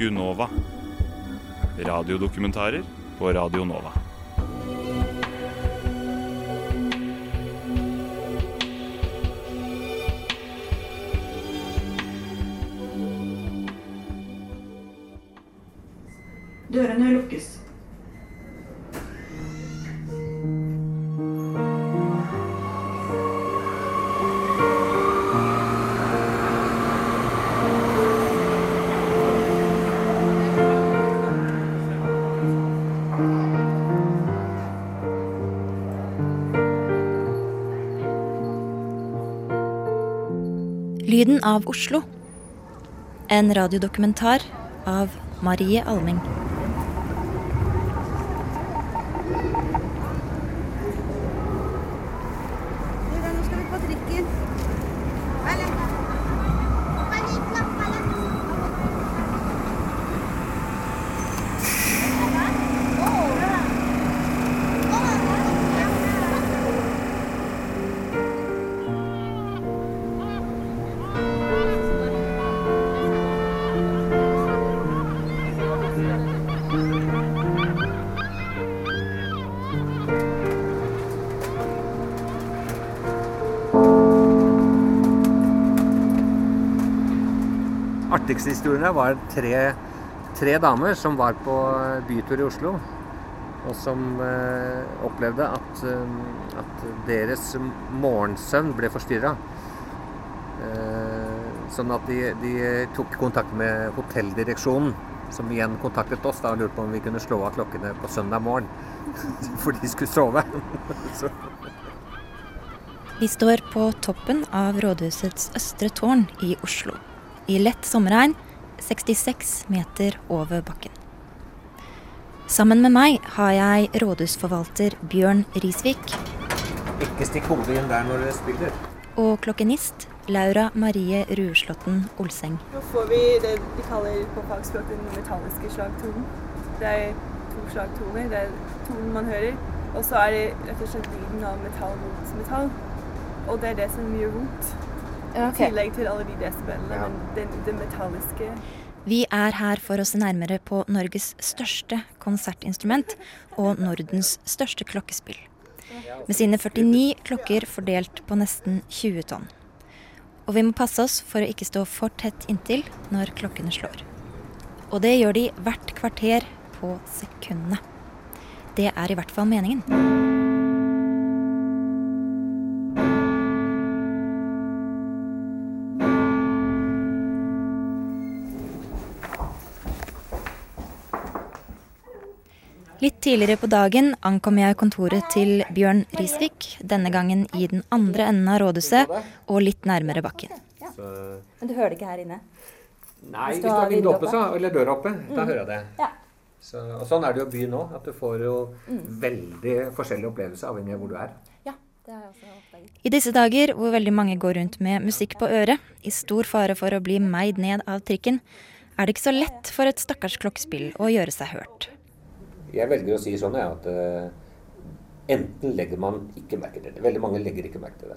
Nova. Radiodokumentarer på Radio Nova. Dørene lukkes. Lyden av Oslo. En radiodokumentar av Marie Alming. Artighetshistoriene var tre damer som var på bytur i Oslo, og som opplevde at deres morgensøvn ble forstyrret. Sånn at de tok kontakt med hotelldireksjonen, som igjen kontaktet oss da, og lurte på om vi kunne slå av klokkene på søndag morgen, for de skulle sove. Vi står på toppen av Rådhusets østre tårn i Oslo. I lett sommerregn, 66 meter over bakken. Sammen med meg har jeg rådhusforvalter Bjørn Risvik. Ikke stikk hodet inn der når dere spiller. Og klokkenist Laura Marie Ruerslotten Olseng. Nå får vi det vi kaller på fagspråket den metalliske slagtonen. Det to slagtoner, det tonen man hører. Og så det rett og slett lyden av metall mot metall. Og det det som gjør vondt. Okay. Tillegg til alle de decibelene, ja. det metalliske. Vi her for å se nærmere på Norges største konsertinstrument og Nordens største klokkespill. Med sine 49 klokker fordelt på nesten 20 tonn. Og vi må passe oss for å ikke stå for tett inntil når klokkene slår. Og det gjør de hvert kvarter på sekundene. Det i hvert fall meningen. Litt tidligere på dagen ankom jeg kontoret til Bjørn Risvik, denne gangen i den andre enden av rådhuset og litt nærmere bakken. Ja. Men du hører det ikke her inne? Nei, hvis du har vinduet oppe, eller døra oppe, da hører jeg det. Ja. Så, og sånn det jo by nå, at du får jo veldig forskjellige opplevelser avhengig av hvor du Ja, det har jeg også oppdaget. I disse dager, hvor veldig mange går rundt med musikk på øret, i stor fare for å bli meid ned av trikken, det ikke så lett for et stakkars klokkspill å gjøre seg hørt. Jeg velger å si sånn at enten legger man ikke merke til det. Veldig mange legger ikke merke til det.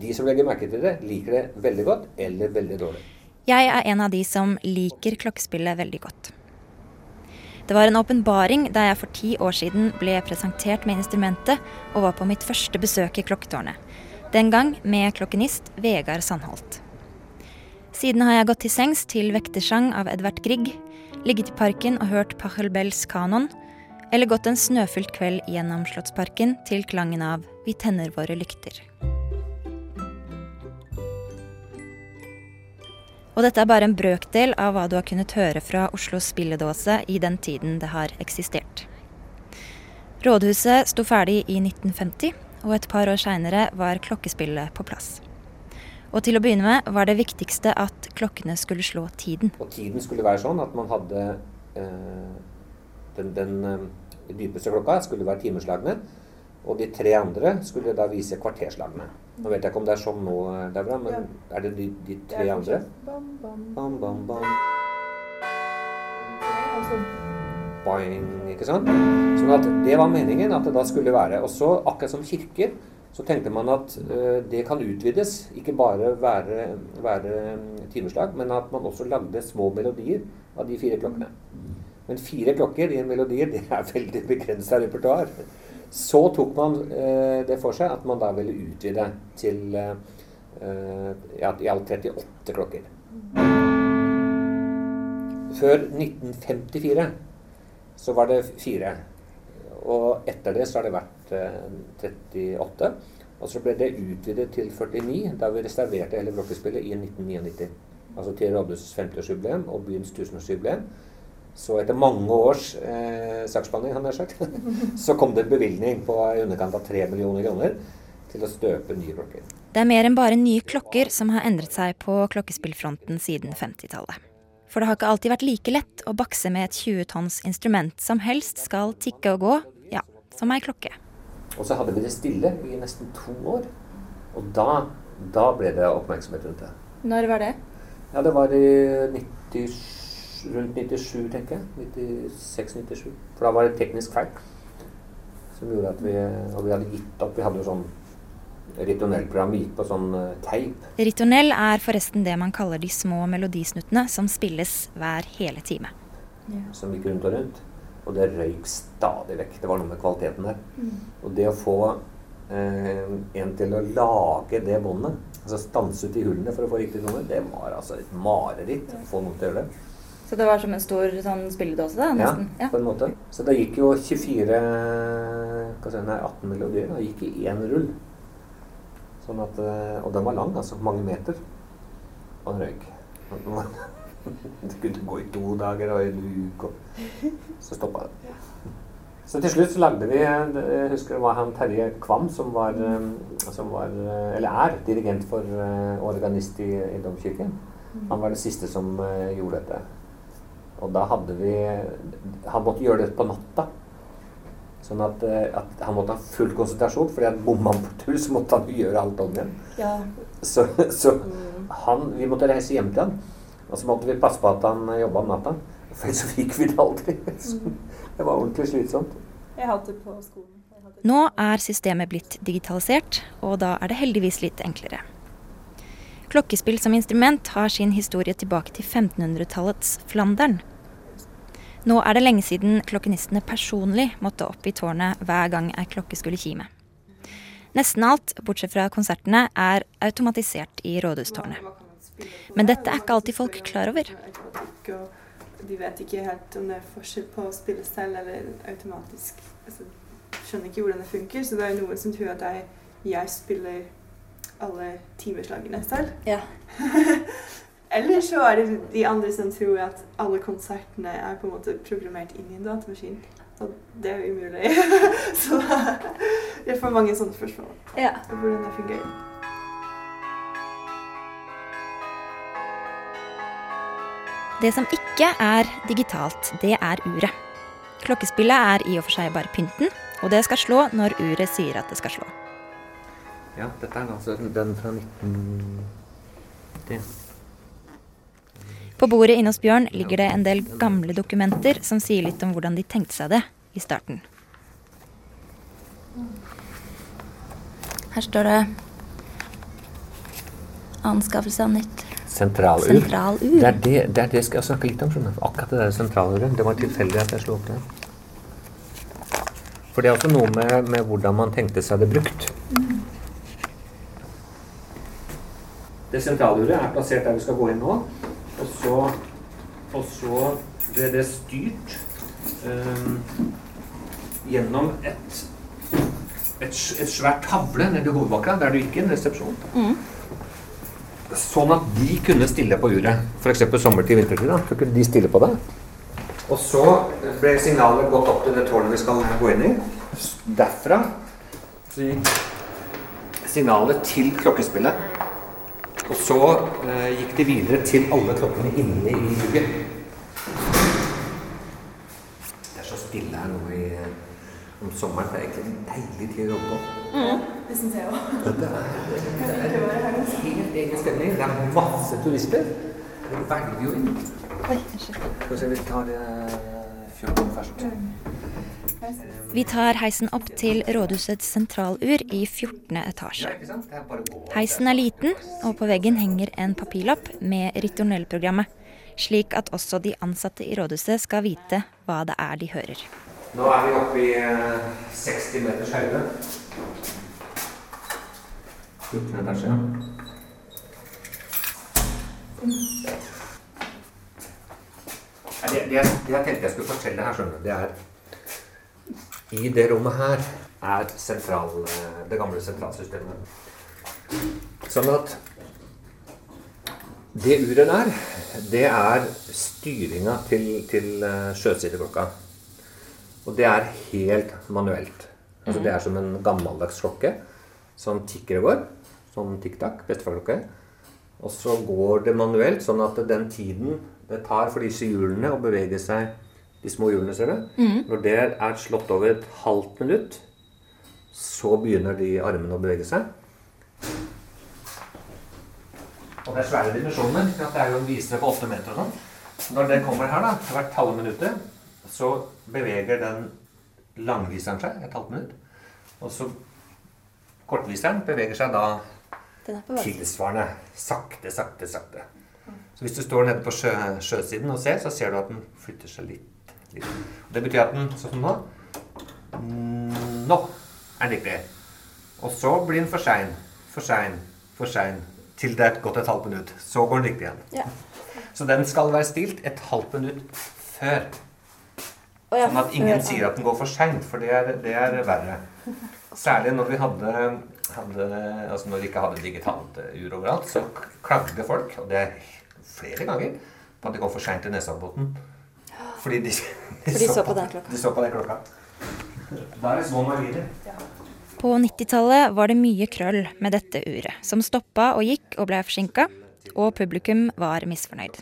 De som legger merke til det, liker det veldig godt eller veldig dårlig. Jeg en av de som liker klokkespillet veldig godt. Det var en åpenbaring da jeg for 10 år siden ble presentert med instrumentet og var på mitt første besøk i klokketårnet. Den gang med klokkenist Vegard Sandholt. Siden har jeg gått til sengs til vektersang av Edvard Grieg, ligget i parken og hørt Pachelbels kanon, eller gått en snøfylt kveld gjennom Slottsparken til klangen av «Vi tenner våre lykter». Og dette bare en brøkdel av hva du har kunnet høre fra Oslos spilledåse i den tiden det har eksistert. Rådhuset sto ferdig i 1950, og et par år senere var klokkespillet på plass. Og til å begynne med var det viktigste at klokkene skulle slå tiden. Og tiden skulle være sånn at man hadde den dypeste klokka skulle være timeslagene, og de tre andre skulle da vise kvarterslagene. Nå vet jeg ikke om det sånn nå, Debra, men det de tre andre? Bam, bam, bam, bam, bam. Boing, ikke sant? Sånn at det var meningen at det da skulle være. Og så akkurat som kirker, så tenkte man at det kan utvides, ikke bare være timeslag, men at man også lagde små melodier av de 4 klokkene. Men 4 klokker i en melodier, det er veldig begrenset repertoar. Så tok man det for seg at man da ville utvide til i alt 38 klokker. Før 1954 så var det 4, og etter det så har det vært 38, og så ble det utvidet til 49, da vi reserverte hele blokkespillet i 1999. Altså til Rådhusets 50-årsjubileum og byens 1000-årsjubileum. Så etter mange års saksbehandling, han har sagt, så kom det en bevilgning på i underkant av 3 millioner kroner til å støpe nye klokker. Det er mer enn bare nye klokker som har endret seg på klokkespillfronten siden 50-tallet. For det har ikke alltid vært like lett å bakse med et 20-tons instrument som helst skal tikke og gå, ja, som ei klokke. Og så hadde vi det stille i nesten 2 år, og da ble det oppmerksomhet rundt det. Når var det? Ja, det var i 97. Rundt 97, tenker jeg. 96-97. For da var det teknisk feil som gjorde at vi hadde gitt opp. Vi hadde jo sånn ritornellprogram, vi gikk på sånn teip. Ritornell er forresten det man kaller de små melodisnuttene som spilles hver hele time. Ja. Som gikk rundt og rundt. Og det røyk stadig vekk. Det var noe med kvaliteten der. Og det å få en til å lage det båndet, altså stanse ut i hullene for å få riktig nummer, det var altså et mareritt å få noen til å gjøre det. Så det var som en stor sånn spilledåse da, nesten? Ja, på en måte. Så det gikk jo 18 melodier, og gikk i 1 rull. Sånn at, og den var lang, altså mange meter. Og den røyk. Det kunne gå i 2 dager og en uke, og så stoppet det. Så til slutt så lagde vi, jeg husker det var han Terje Kvam, som er dirigent for organist i Domkirken. Han var det siste som gjorde dette. Og da hadde vi, han måtte gjøre det på natta, sånn at han måtte ha full konsentrasjon, fordi at bomma han på tur, så måtte han gjøre alt om igjen. Ja. Så vi måtte reise hjem til han, og så måtte vi passe på at han jobbet om natta, for så fikk vi det aldri. Det var ordentlig slitsomt. Jeg hadde det på skolen. Nå er systemet blitt digitalisert, og da er det heldigvis litt enklere. Klokkespill som instrument har sin historie tilbake til 1500-tallets Flandern. Nå er det lenge siden klokkenistene personlig måtte opp i tårnet hver gang ei klokke skulle kime. Nesten alt, bortsett fra konsertene, er automatisert i rådhustårnet. Men dette er ikke alltid folk klar over. De vet ikke helt om det er forskjell på å spille selv eller automatisk. Altså, skjønner ikke hvordan det funker, så det er noen som tror at jeg spiller alle timeslagene selv. Ja. Eller så er det de andre som tror at alle konsertene er på en måte programmert inn i en datamaskin. Og det er jo umulig. Så jeg får mange sånne spørsmål. Ja. Og hvordan det fungerer. Det som ikke er digitalt, det er uret. Klokkespillet er i og for seg bare pynten, og det skal slå når uret sier at det skal slå. Ja, dette er altså den fra 1910. På bordet inne hos Bjørn ligger det en del gamle dokumenter som sier litt om hvordan de tenkte seg det i starten. Her står det anskaffelse av nytt sentralur. Det er det jeg skal snakke litt om, skjønner. Akkurat det der sentraluret. Det var tilfeldig at jeg slo opp det. For det er også noe med hvordan man tenkte seg det brukt. Det sentraluret er plassert der vi skal gå inn nå, og så ble det styrt gjennom et svært tavle nede i hovedbakka, der du gikk inn, resepsjon. Sånn at de kunne stille på uret, for eksempel sommertid, vintertid, da, så kunne de stille på det. Og så ble signalet gått opp til det tårnet vi skal gå inn i. Derfra så gikk signalet til klokkespillet. Og så gikk de videre til alle klokkene inne i bygget. Det er så stille her nå om sommeren. Det er egentlig en deilig tid å jobbe på. Det synes jeg også. Det er en helt egen stemning. Det er masse turister. Det velger jo inn. Skal vi se, vi tar 14 først. Vi tar heisen opp til rådhusets sentralur i 14. etasje. Heisen er liten, og på veggen henger en papirlapp med ritornellprogrammet, slik at også de ansatte i rådhuset skal vite hva det er de hører. Nå er vi oppe i 60 meters høyde. 14 etasje. Det jeg tenkte jeg skulle fortelle her, skjønner du, det er... I det rommet her er det gamle sentralsystemet. Sånn at det uret der, det er styringa til sjøsideklokka. Og det er helt manuelt. Altså det er som en gammeldags klokke som tikker og går, sånn tikk-takk, bestefagklokke. Og så går det manuelt, sånn at den tiden det tar for disse hjulene å bevege seg, de små hjulene, ser du. Når det er slått over et halvt minutt, så begynner de armene å bevege seg. Og det er svære dimensjoner, for det er jo en visere på 8 meter og sånn. Når det kommer her da, hvert halve minuttet, så beveger den langviseren seg et halvt minutt. Og så kortviseren beveger seg da tilsvarende, sakte, sakte, sakte. Så hvis du står nede på sjøsiden og ser, så ser du at den flytter seg litt. Og det betyr at den, sånn nå, nå er den riktig. Og så blir den for sein, til det er gått et halvt minutt. Så går den riktig igjen. Ja. Så den skal være stilt et halvt minutt før. Sånn at ingen sier at den går for sein, for det er verre. Særlig når vi når vi ikke hadde digitalt ur overalt, så klagde folk, og det er flere ganger, på at det går for sent til nesaboten. Fordi de så på den klokka. Da er det små marginer. På 90-tallet var det mye krøll med dette uret, som stoppet og gikk og ble forsinket, og publikum var misfornøyd.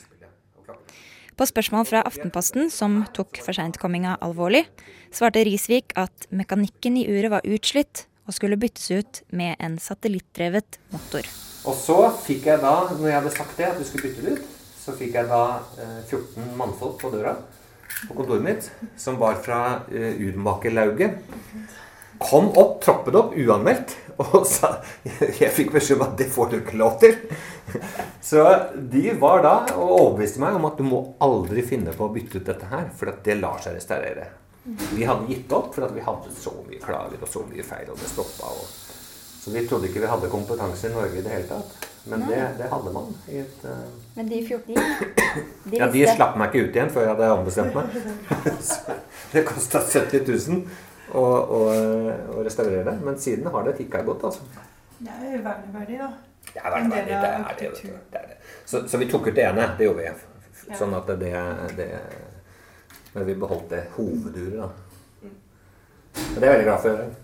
På spørsmål fra Aftenposten, som tok for sentkomminga alvorlig, svarte Risvik at mekanikken i uret var utslitt, og skulle byttes ut med en satellittdrevet motor. Og så fikk jeg da, når jeg hadde sagt det, at vi skulle bytte det ut, så fikk jeg da 14 mannfolk på døra, på kontoret mitt, som var fra Udenbake-Laugen. Kom opp, troppet opp, uanmeldt, og sa, jeg fikk beskjed om at det får du ikke lov til. Så de var da, og overbeviste meg om at du må aldri finne på å bytte ut dette her, for det lar seg restaurere. Vi hadde gitt opp, for at vi hadde så mye klager og så mye feil, og det stoppet. Så vi trodde ikke vi hadde kompetanse i Norge i det hele tatt. Men det hadde man i et... Men de 14? Ja, de slapp meg ikke ut igjen før jeg hadde ombestemt meg. Det kostet 70 000 å restaurere det, men siden har det tikket godt, altså. Det er jo verneverdig, da. Ja, verneverdig, det er det. Så vi tok ut det ene, det gjorde vi. Sånn at det men vi beholdt det hoveduret da. Og det er jeg veldig glad for å gjøre.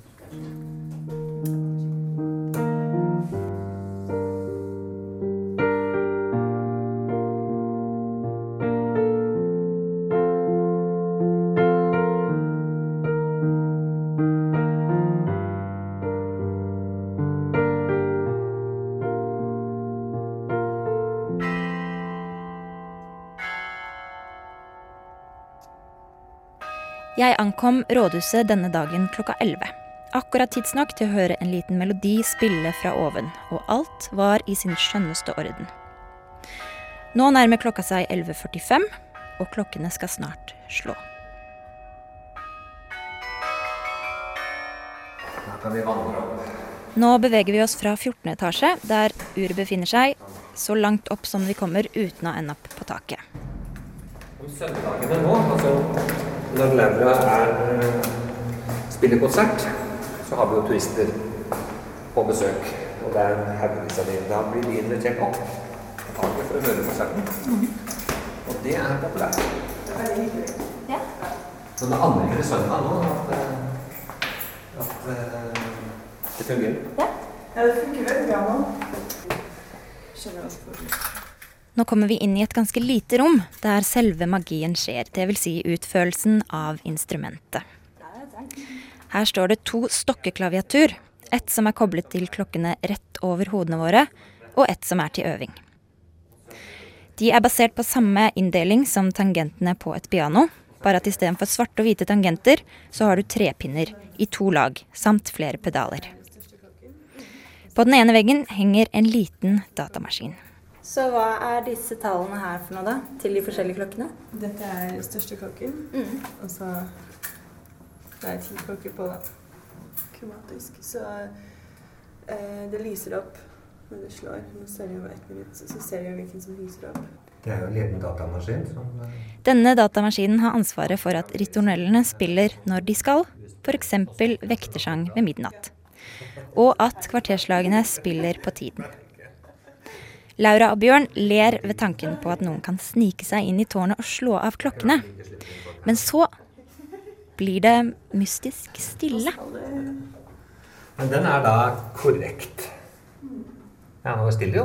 Jeg ankom rådhuset denne dagen klokka 11. Akkurat tidsnok til å høre en liten melodi spille fra oven, og alt var i sin skjønneste orden. Nå nærmer klokka seg 11.45, og klokkene skal snart slå. Nå beveger vi oss fra 14. etasje, der uret befinner seg, så langt opp som vi kommer uten å ende opp på taket. Om søndagene nå, altså... Når Laura spiller konsert, så har vi jo turister på besøk, og det er en haugevis av dem. Da blir de invitert opp på taket for å høre konserten. Og det er populært. Så det anlegger søndag nå at det fungerer. Ja, det fungerer veldig bra nå. Skjønner også på det. Nå kommer vi inn i et ganske lite rom, der selve magien skjer, det vil si utførelsen av instrumentet. Her står det 2 stokkeklaviatur, ett som er koblet til klokkene rett over hodene våre, og ett som er til øving. De er basert på samme inndeling som tangentene på et piano, bare at I stedet for svarte og hvite tangenter, så har du trepinner I 2 lag, samt flere pedaler. På den ene veggen henger en liten datamaskin. Så hva disse tallene her for noe da, til de forskjellige klokkene? Dette største klokken, og så det 10 klokker på da. Kromatisk, så det lyser opp når det slår. Nå ser vi over 1 minutt, så ser vi hvilken som lyser opp. Det jo en liten datamaskin. Denne datamaskinen har ansvaret for at ritornellene spiller når de skal, for eksempel vektersang ved midnatt, og at kvarterslagene spiller på tiden. Laura og Bjørn ler ved tanken på at noen kan snike seg inn I tårnet og slå av klokkene. Men så blir det mystisk stille. Men den da korrekt. Ja, nå stille jo.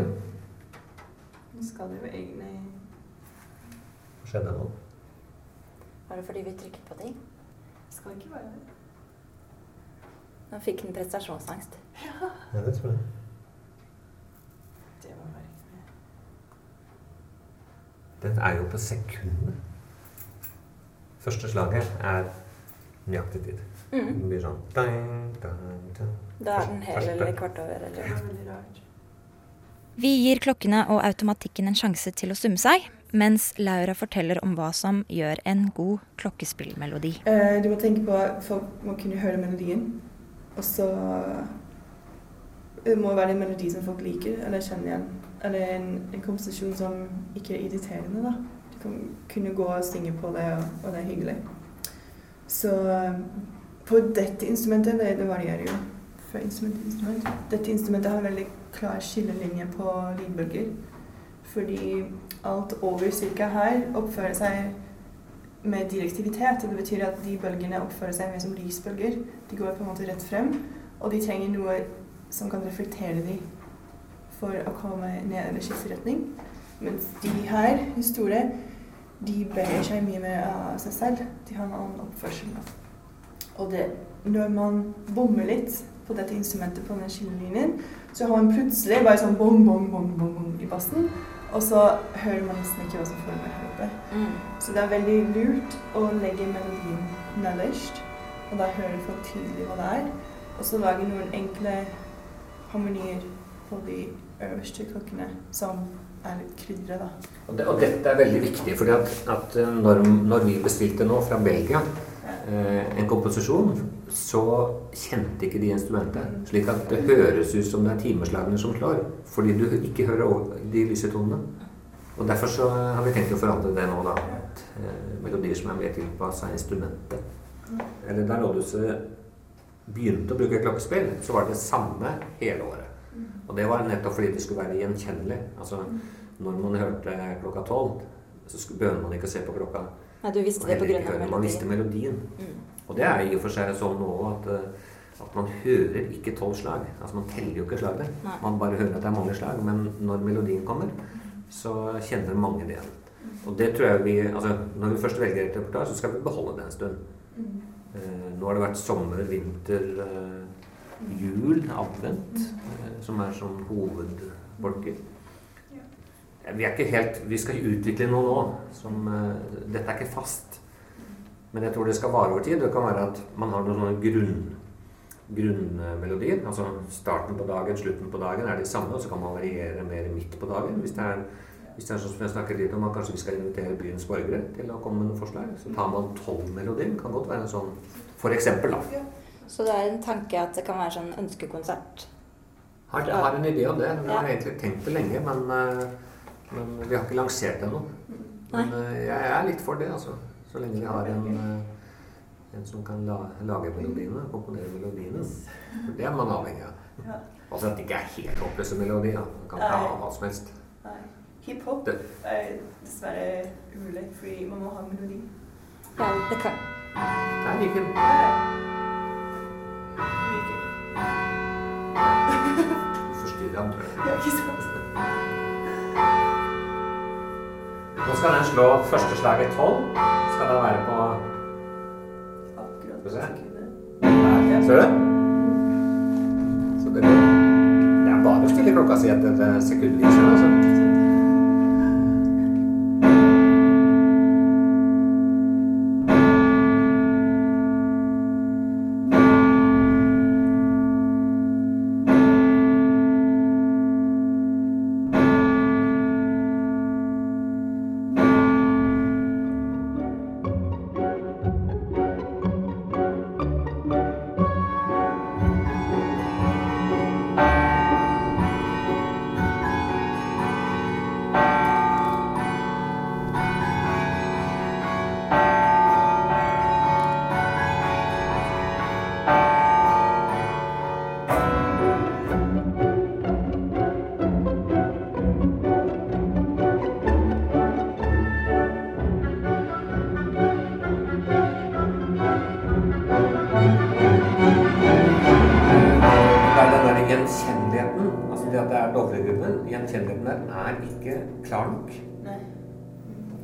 Nå skal det jo egentlig... Hva skjedde nå? Var det fordi vi trykket på ting? Skal det ikke være det? Nå fikk den prestasjonsangst. Ja, det tror jeg. Det var merkelig. Den jo på sekundene. Første slaget nøyaktig tid. Den blir sånn... Dang, dang, dang. Da den hele eller kvart over, eller? Ja, veldig rart. Vi gir klokkene og automatikken en sjanse til å summe seg, mens Laura forteller om hva som gjør en god klokkespillmelodi. Du må tenke på at folk må kunne høre melodien, og så må det være en melodi som folk liker, eller kjenner igjen. Eller en komposisjon som ikke irriterende, da. Du kan kunne gå og synge på det, og det hyggelig. Så på dette instrumentet, det varierer jo fra instrument til instrument. Dette instrumentet har veldig klar skillelinje på lydbølger, fordi alt over cirka her oppfører seg med direktivitet. Det betyr at de bølgene oppfører seg mer som lysbølger. De går på en måte rett frem, og de trenger noe som kan reflektere de for å komme ned eller skifte retning. Mens de her, de store, de bøyer seg mye mer av seg selv. De har en annen oppførsel. Og det, når man bommer litt på dette instrumentet på den skillelinjen, så har man plutselig bare sånn bom, bom, bom, bom, bom I bassen, og så hører man nesten ikke hva som foregår her oppe. Så det veldig lurt å legge melodien nederst, og da hører folk tydelig hva det og så lager noen enkle harmonier på de øverste klokkene, som litt krydre da. Og dette veldig viktig, fordi at når vi bestilte nå fra Belgia, en komposisjon, så kjente ikke de instrumentet, slik at det høres ut som det timeslagene som slår, fordi du ikke hører over de lyse tonene. Og derfor så har vi tenkt å forandre det nå da, at melodier som mer tilpasset instrumentet. Eller da Rådhuset begynte å bruke klokkespill, så var det samme hele året. Og det var nettopp fordi det skulle være gjenkjennelig. Altså, når man hørte klokka 12, så behøver man ikke å se på klokka. Ja, du visste det på grunn av melodien. Man visste melodien. Og det I og for seg sånn nå at man hører ikke 12 slag. Altså man teller jo ikke slag der. Man bare hører at det mange slag, men når melodien kommer, så kjenner mange det. Og det tror jeg vi, altså når vi først velger et repertoar, så skal vi beholde det en stund. Nå har det vært sommer, vinter, jul, advent, som som hovedbolker. Vi ikke helt, vi skal utvikle noe nå, som, dette ikke fast. Men jeg tror det skal vare over tid. Det kan være at man har noen sånne grunnmelodier, altså starten på dagen, slutten på dagen de samme, og så kan man variere mer midt på dagen. Hvis det sånn som jeg snakker litt om, at kanskje vi skal invitere byens borgere til å komme med noen forslag, så tar man 12 melodier, det kan godt være en sånn, for eksempel da. Så det en tanke at det kan være sånn ønskekonsert? Jeg har en idé om det, jeg har egentlig tenkt det lenge, men vi har ikke lansert det nå. Men jeg litt for det, altså. Så lenge vi har en som kan lage melodiene, komponere melodiene. For det man avhengig av. Altså at det ikke helt oppløse melodier. Man kan ta hva som helst. Hiphop dessverre umulig, fordi man må ha melodi. Ja, det kan. Det like. Forstyrrende, tror jeg. Ja, ikke sant. Nå skal den slå første slaget 12. Skal den være på... Akkurat sekundet. Ser du? Så det går. Det bare å stille klokka si etter sekundviser, altså. den ikke klar nok. Nei.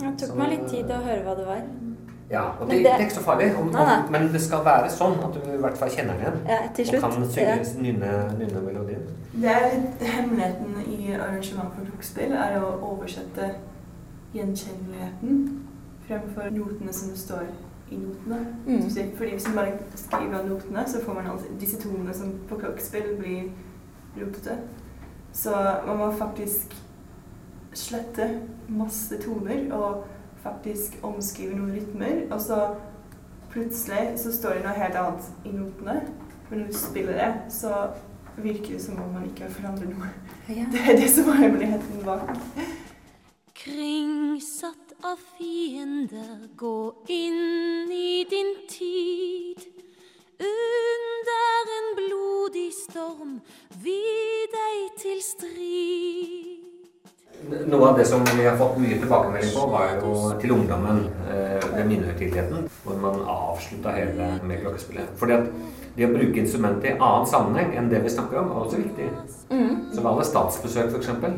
Det tok meg litt tid å høre hva det var. Ja, og det, det ikke så farlig, men det skal være sånn at du I hvert fall kjenner den igjen, og kan synge nynne melodien. Det litt hemmeligheten I arrangement for klokkspill å oversette gjenkjenneligheten fremfor notene som det står I notene. Fordi hvis man bare skriver av notene, så får man alltid disse tonene som på klokkspill blir rotete. Så man må faktisk slette masse toner og faktisk omskriver noen rytmer, og så plutselig så står det noe helt annet I notene, men når du spiller det, så virker det som om man ikke forandrer noe. Ja. Det det som var hemmeligheten bak. Kringsatt av fiender, gå inn I din tid. Under en blodig storm, vi deg til strid. Noe av det som vi har fått mye tilbakemelding på var jo til ungdommen ved minnehøytideligheten, hvor man avsluttet hele med klokkespillet. Fordi at det å bruke instrumentet I annen sammenheng enn det vi snakker om også viktig. Så alle statsbesøk for eksempel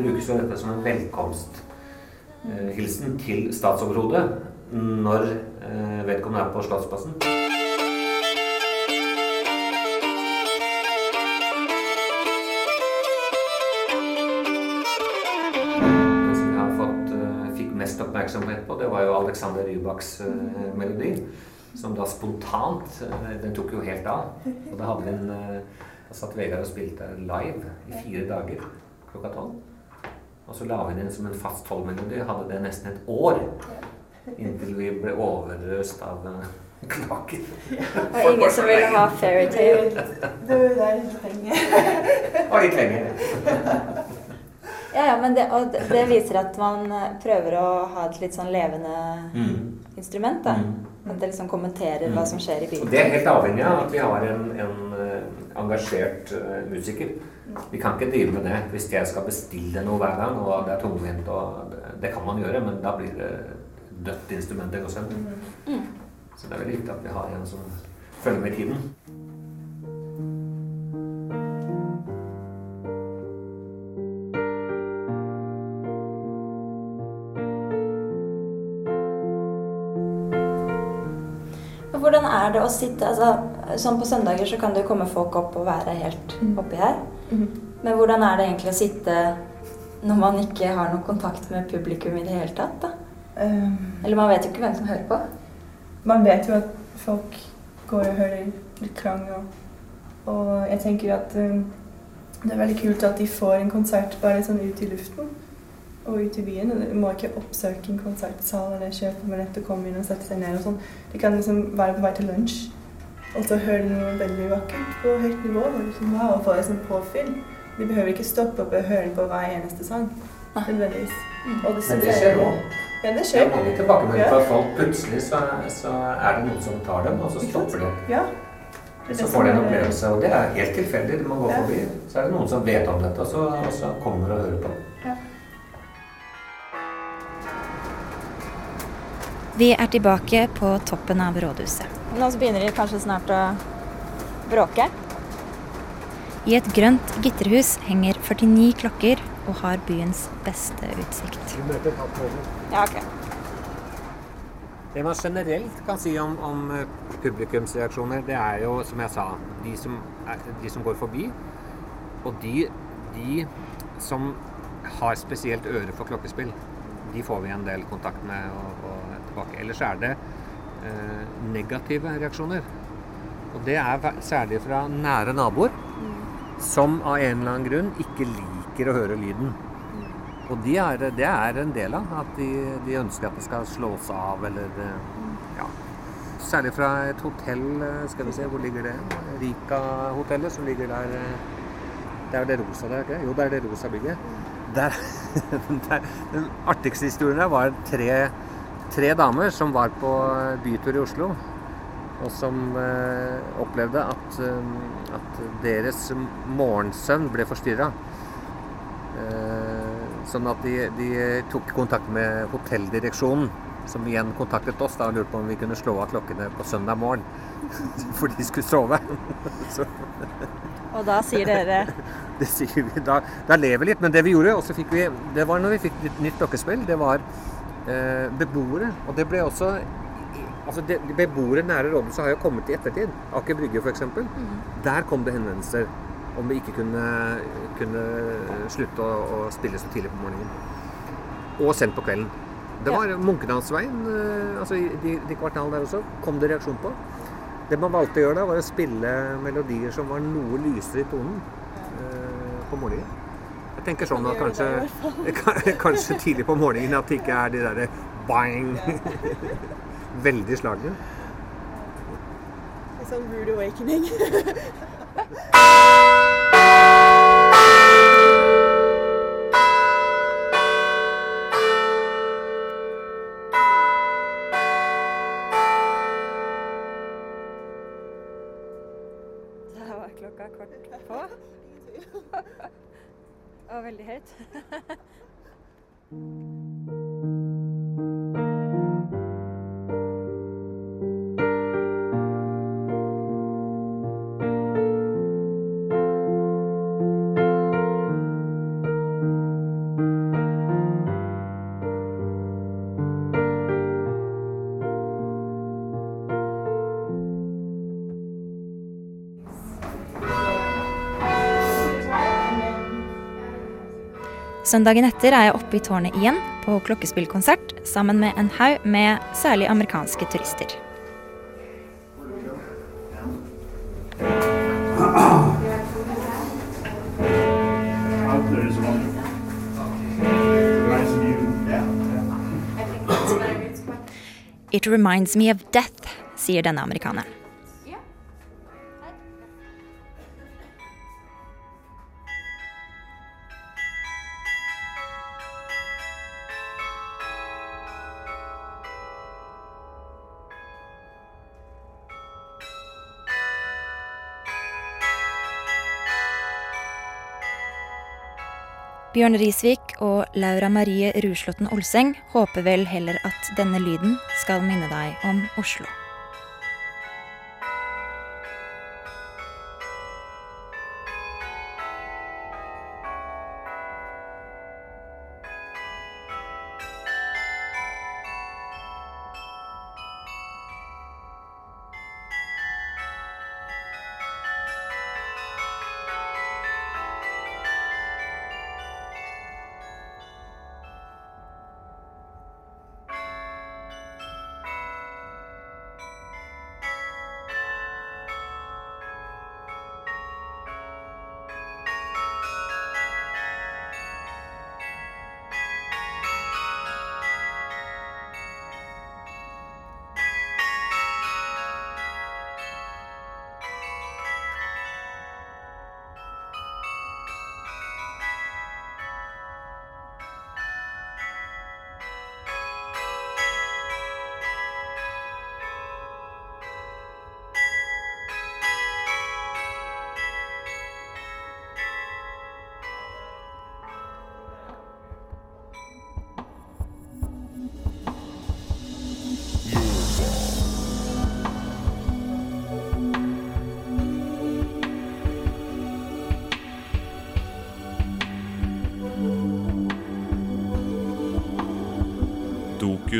brukes jo dette som en velkomsthilsen til statsoverhodet når vedkommende på statsplassen. Oppmerksomhet på, det var jo Alexander Rybaks melodi, som da spontant, den tok jo helt av, og da hadde vi da satt Vegard og spilte live I 4 dager, klokka 12, og så la vi den som en fast 12-melodi, hadde det nesten et år, inntil vi ble overrøst av klokken. Og ingen som ville ha fairytale. Det var jo der litt lenge. Og litt lenge. Ja, men det viser at man prøver å ha et litt sånn levende instrument da. At det liksom kommenterer hva som skjer I byen. Og det helt avhengig av at vi har en engasjert musiker. Vi kan ikke drive med det hvis jeg skal bestille noe hver gang, og det tungvint, og det kan man gjøre, men da blir det dødt instrumenter også. Så det veldig viktig at vi har en som følger med I tiden. Hvordan det å sitte, altså sånn på søndager så kan det jo komme folk opp og være helt oppi her, men hvordan det egentlig å sitte når man ikke har noen kontakt med publikum I det hele tatt da? Eller man vet jo ikke hvem som hører på. Man vet jo at folk går og hører litt klang, og jeg tenker at det veldig kult at de får en konsert bare sånn ut I luften og ut I byen. Du må ikke oppsøke en konsertsal eller kjøpe billett og komme inn og sette seg ned og sånn. Det kan liksom være på vei til lunsj, og så hører du noe veldig vakkert på høyt nivå, og får det sånn påfyll. Du behøver ikke stoppe opp og høre på hver eneste sang, nødvendigvis. Men det skjer også. Ja, det skjer. Det mange tilbakemeldinger på at folk plutselig så det noen som tar dem, og så stopper de. Ja. Så får de en opplevelse, og det helt tilfeldig. De må gå forbi. Så det noen som vet om dette, og så kommer og hører på dem. Ja. Vi tilbake på toppen av rådhuset. Nå begynner det kanskje snart å bråke. I et grønt gitterhus henger 49 klokker og har byens beste utsikt. Ja, ok. Det man generelt kan si om publikumsreaksjoner, det jo, som jeg sa, de som går forbi, og de som har spesielt øre for klokkespill. De får vi en del kontakt med og tilbake. Ellers det negative reaksjoner. Og det særlig fra nære naboer, som av en eller annen grunn ikke liker å høre lyden. Og det en del av, at de ønsker at det skal slås av, eller ja. Særlig fra et hotell, skal vi se, hvor ligger det? Rika-hotellet, som ligger der. Det jo det rosa der, ikke? Jo, det det rosa bygget. Den artigste historien der var tre damer som var på bytur I Oslo, og som opplevde at deres morgensøvn ble forstyrret. Sånn at de tok kontakt med hotelldireksjonen, som igjen kontaktet oss da, og lurte på om vi kunne slå av klokkene på søndag morgen, for de skulle sove. Og da sier dere... det sier vi, da lever litt, men det vi gjorde, og så fikk vi, det var når vi fikk et nytt blokkespill, det var beboere, og det ble også, altså det, beboere nære rådhuset har jo kommet til ettertid, Akke Brygge for eksempel, der kom det henvendelser om vi ikke kunne slutte å spille så tidlig på morgenen, og sendt på kvelden. Det var Munkedansveien, altså de kvartalene der også, kom det reaksjon på. Det man valgte å gjøre da, var å spille melodier som var noe lysere i tonen på morgenen. Jeg tenker sånn at kanskje tidlig på morgenen at det ikke er de der bang, veldig slagene. Det er sånn rude awakening. Veldig høyt. Søndagen etter er jeg oppe i tårnet igjen på klokkespillkonsert sammen med en haug med særlig amerikanske turister. It reminds me of death, sier denne amerikaneren. Bjørn Risvik og Laura Marie Ruerslotten Olseng håper vel heller at denne lyden skal minne deg om Oslo.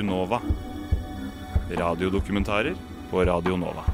Nova. Radiodokumentarer på Radio Nova.